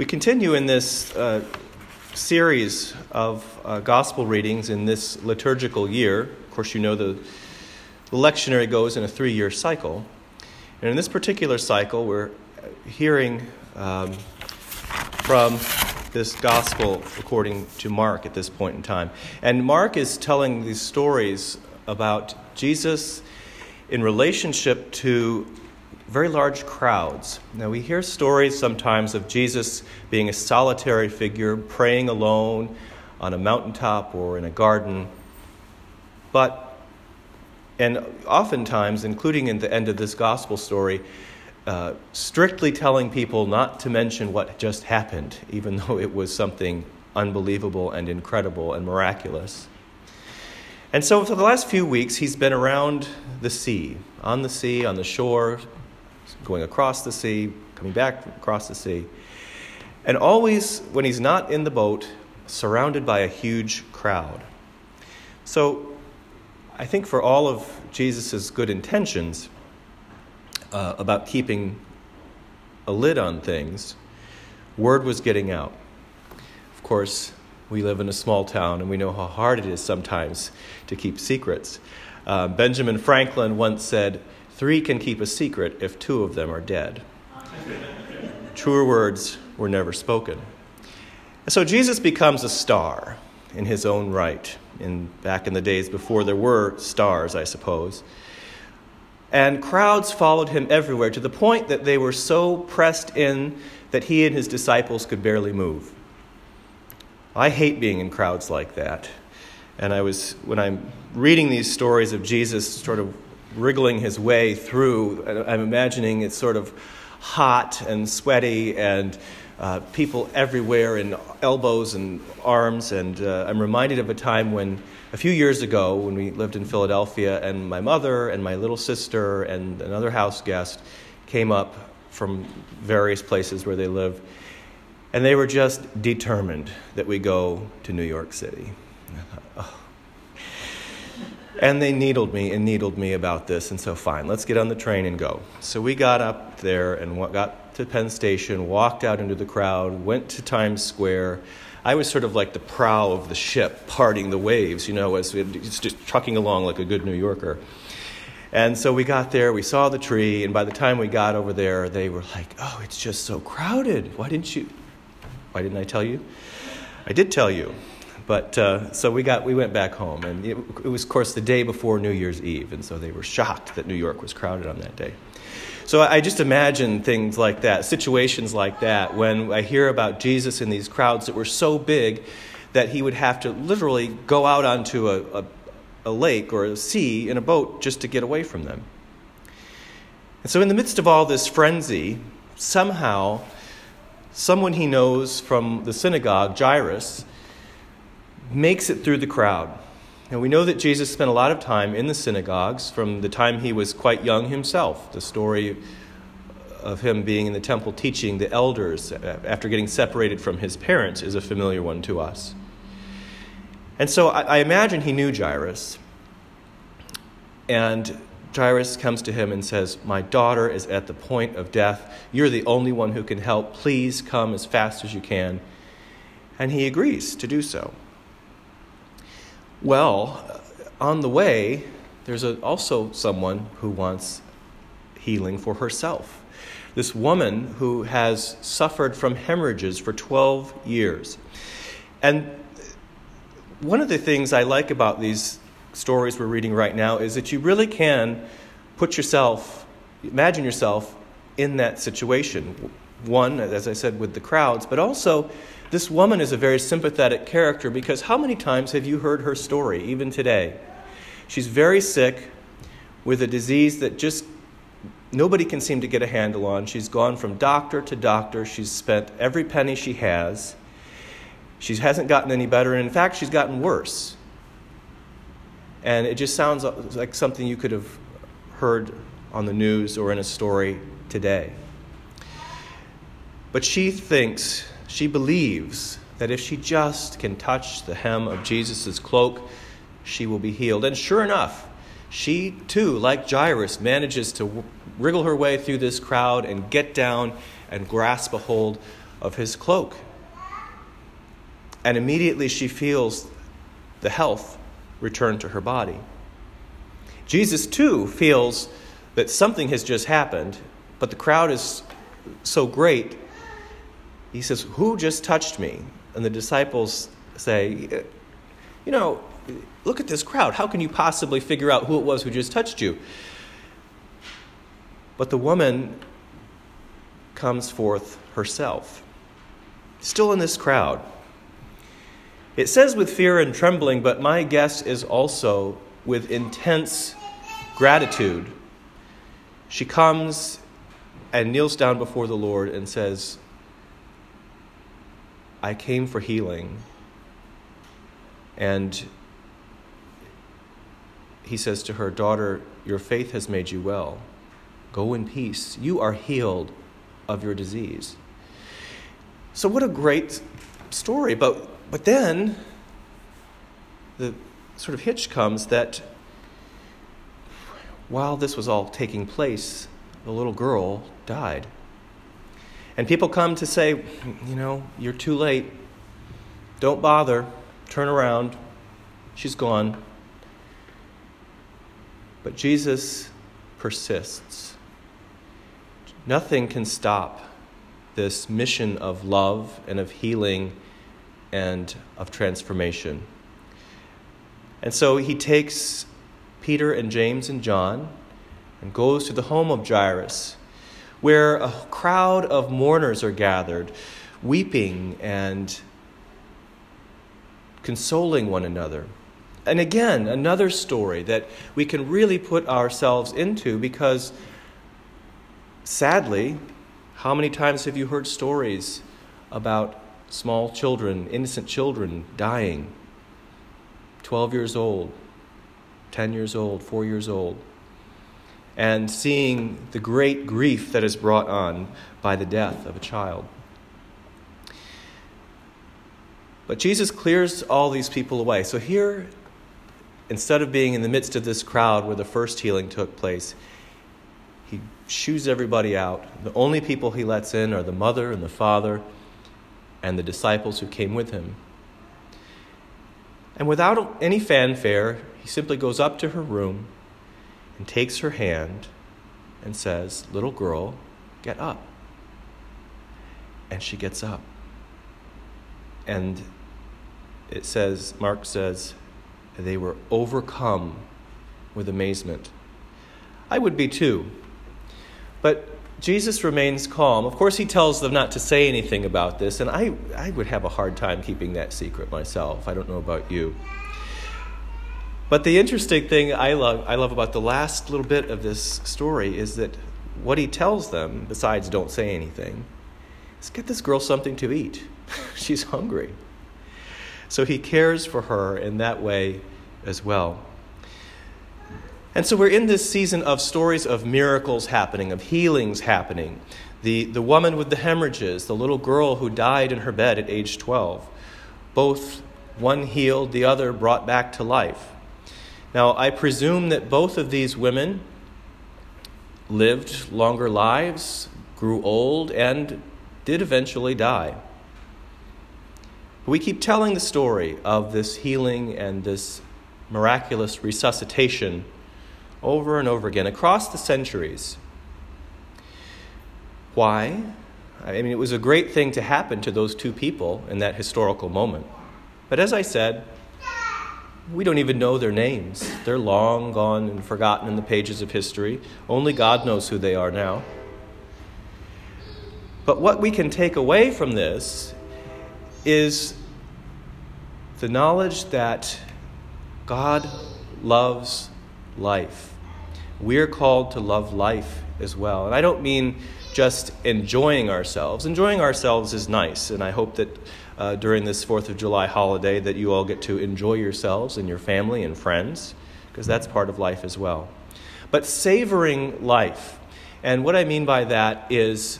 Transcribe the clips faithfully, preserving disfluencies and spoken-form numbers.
We continue in this uh, series of uh, gospel readings in this liturgical year. Of course, you know the, the lectionary goes in a three-year cycle. And in this particular cycle, we're hearing um, from this gospel according to Mark at this point in time. And Mark is telling these stories about Jesus in relationship to very large crowds. Now, we hear stories sometimes of Jesus being a solitary figure, praying alone on a mountaintop or in a garden. But, and oftentimes, including in the end of this gospel story, uh, strictly telling people not to mention what just happened, even though it was something unbelievable and incredible and miraculous. And so for the last few weeks, he's been around the sea, on the sea, on the shore, going across the sea, coming back across the sea. And always, when he's not in the boat, surrounded by a huge crowd. So I think for all of Jesus' good intentions uh, about keeping a lid on things, word was getting out. Of course, we live in a small town, and we know how hard it is sometimes to keep secrets. Uh, Benjamin Franklin once said, "Three can keep a secret if two of them are dead." Truer words were never spoken. And so Jesus becomes a star in his own right, in back in the days before there were stars, I suppose. And crowds followed him everywhere, to the point that they were so pressed in that he and his disciples could barely move. I hate being in crowds like that. And I was, when I'm reading these stories of Jesus sort of wriggling his way through, I'm imagining it's sort of hot and sweaty and uh, people everywhere and elbows and arms. And uh, I'm reminded of a time when, a few years ago, when we lived in Philadelphia, and my mother and my little sister and another house guest came up from various places where they live. And they were just determined that we go to New York City. And they needled me and needled me about this, and so fine, let's get on the train and go. So we got up there and got to Penn Station, walked out into the crowd, went to Times Square. I was sort of like the prow of the ship parting the waves, you know, as we just trucking along like a good New Yorker. And so we got there, we saw the tree, and by the time we got over there, they were like, "Oh, it's just so crowded. Why didn't you? Why didn't I tell you?" I did tell you. But uh, so we got we went back home, and it, it was, of course, the day before New Year's Eve, and so they were shocked that New York was crowded on that day. So I just imagine things like that, situations like that, when I hear about Jesus in these crowds that were so big that he would have to literally go out onto a, a, a lake or a sea in a boat just to get away from them. And so in the midst of all this frenzy, somehow, someone he knows from the synagogue, Jairus, makes it through the crowd. And we know that Jesus spent a lot of time in the synagogues from the time he was quite young himself. The story of him being in the temple teaching the elders after getting separated from his parents is a familiar one to us. And so I, I imagine he knew Jairus. And Jairus comes to him and says, "My daughter is at the point of death. You're the only one who can help. Please come as fast as you can." And he agrees to do so. Well, on the way, there's a, also someone who wants healing for herself. This woman who has suffered from hemorrhages for twelve years. And one of the things I like about these stories we're reading right now is that you really can put yourself, imagine yourself in that situation. One, as I said, with the crowds, but also this woman is a very sympathetic character, because how many times have you heard her story, even today? She's very sick with a disease that just nobody can seem to get a handle on. She's gone from doctor to doctor. She's spent every penny she has. She hasn't gotten any better, and in fact, she's gotten worse. And it just sounds like something you could have heard on the news or in a story today. But she thinks, she believes that if she just can touch the hem of Jesus' cloak, she will be healed. And sure enough, she too, like Jairus, manages to wriggle her way through this crowd and get down and grasp a hold of his cloak. And immediately she feels the health return to her body. Jesus, too, feels that something has just happened, but the crowd is so great. He says, "Who just touched me?" And the disciples say, "You know, look at this crowd. How can you possibly figure out who it was who just touched you?" But the woman comes forth herself, still in this crowd. It says with fear and trembling, but my guess is also with intense gratitude. She comes and kneels down before the Lord and says, "I came for healing." And he says to her, "Daughter, your faith has made you well. Go in peace. You are healed of your disease." So what a great story. But But then the sort of hitch comes that while this was all taking place, the little girl died. And people come to say, "You know, you're too late. Don't bother. Turn around. She's gone." But Jesus persists. Nothing can stop this mission of love and of healing and of transformation. And so he takes Peter and James and John and goes to the home of Jairus, where a crowd of mourners are gathered, weeping and consoling one another. And again, another story that we can really put ourselves into, because sadly, how many times have you heard stories about small children, innocent children dying, twelve years old, ten years old, four years old, and seeing the great grief that is brought on by the death of a child. But Jesus clears all these people away. So here, instead of being in the midst of this crowd where the first healing took place, he shoos everybody out. The only people he lets in are the mother and the father and the disciples who came with him. And without any fanfare, he simply goes up to her room and takes her hand and says, "Little girl, get up." And she gets up. And it says, Mark says, they were overcome with amazement. I would be too. But Jesus remains calm. Of course, he tells them not to say anything about this, and I, I would have a hard time keeping that secret myself. I don't know about you. But the interesting thing I love, I love about the last little bit of this story is that what he tells them, besides don't say anything, is get this girl something to eat. She's hungry. So he cares for her in that way as well. And so we're in this season of stories of miracles happening, of healings happening. The, the woman with the hemorrhages, the little girl who died in her bed at age twelve, both one healed, the other brought back to life. Now, I presume that both of these women lived longer lives, grew old, and did eventually die. But we keep telling the story of this healing and this miraculous resuscitation over and over again, across the centuries. Why? I mean, it was a great thing to happen to those two people in that historical moment. But as I said, we don't even know their names. They're long gone and forgotten in the pages of history. Only God knows who they are now. But what we can take away from this is the knowledge that God loves life. We're called to love life as well. And I don't mean just enjoying ourselves. Enjoying ourselves is nice, and I hope that uh, during this fourth of July holiday that you all get to enjoy yourselves and your family and friends, because that's part of life as well. But savoring life, and what I mean by that is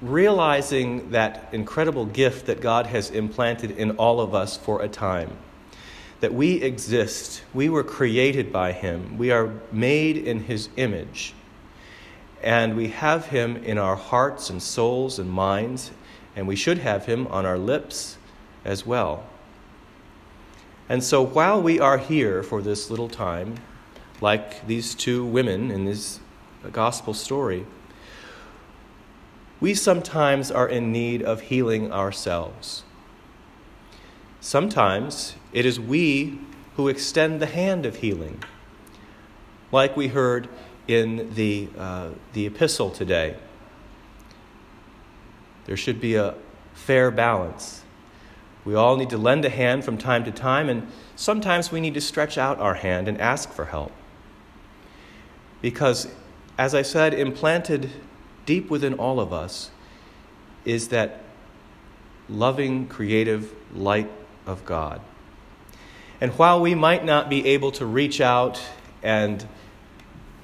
realizing that incredible gift that God has implanted in all of us for a time. That we exist, we were created by him, we are made in his image, and we have him in our hearts and souls and minds, and we should have him on our lips as well. And so while we are here for this little time, like these two women in this gospel story, we sometimes are in need of healing ourselves. Sometimes it is we who extend the hand of healing, like we heard in the uh, the epistle today. There should be a fair balance. We all need to lend a hand from time to time, and sometimes we need to stretch out our hand and ask for help. Because, as I said, implanted deep within all of us is that loving, creative light of God. And while we might not be able to reach out and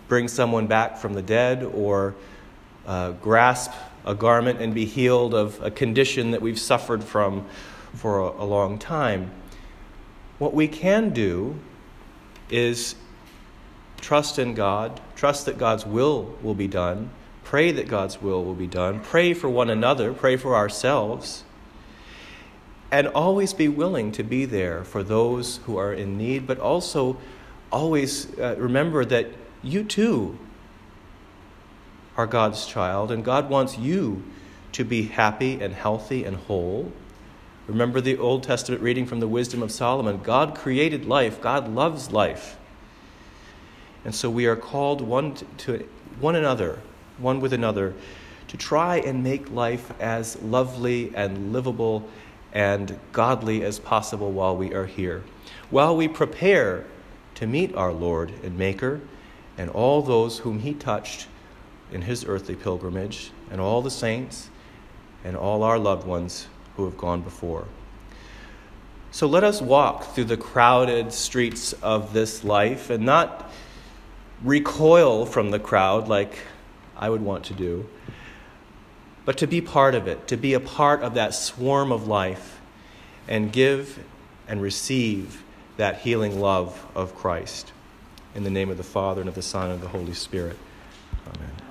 bring someone back from the dead or uh, grasp a garment and be healed of a condition that we've suffered from for a, a long time, what we can do is trust in God, trust that God's will will be done, pray that God's will will be done, pray for one another, pray for ourselves, and always be willing to be there for those who are in need, but also always uh, remember that you too are God's child, and God wants you to be happy and healthy and whole. Remember the Old Testament reading from the Wisdom of Solomon. God created life. God loves life. And so we are called one to one another, one with another, to try and make life as lovely and livable and godly as possible while we are here, while we prepare to meet our Lord and Maker and all those whom he touched in his earthly pilgrimage, and all the saints and all our loved ones who have gone before. So let us walk through the crowded streets of this life and not recoil from the crowd like I would want to do, but to be part of it, to be a part of that swarm of life and give and receive that healing love of Christ. In the name of the Father, and of the Son, and of the Holy Spirit. Amen.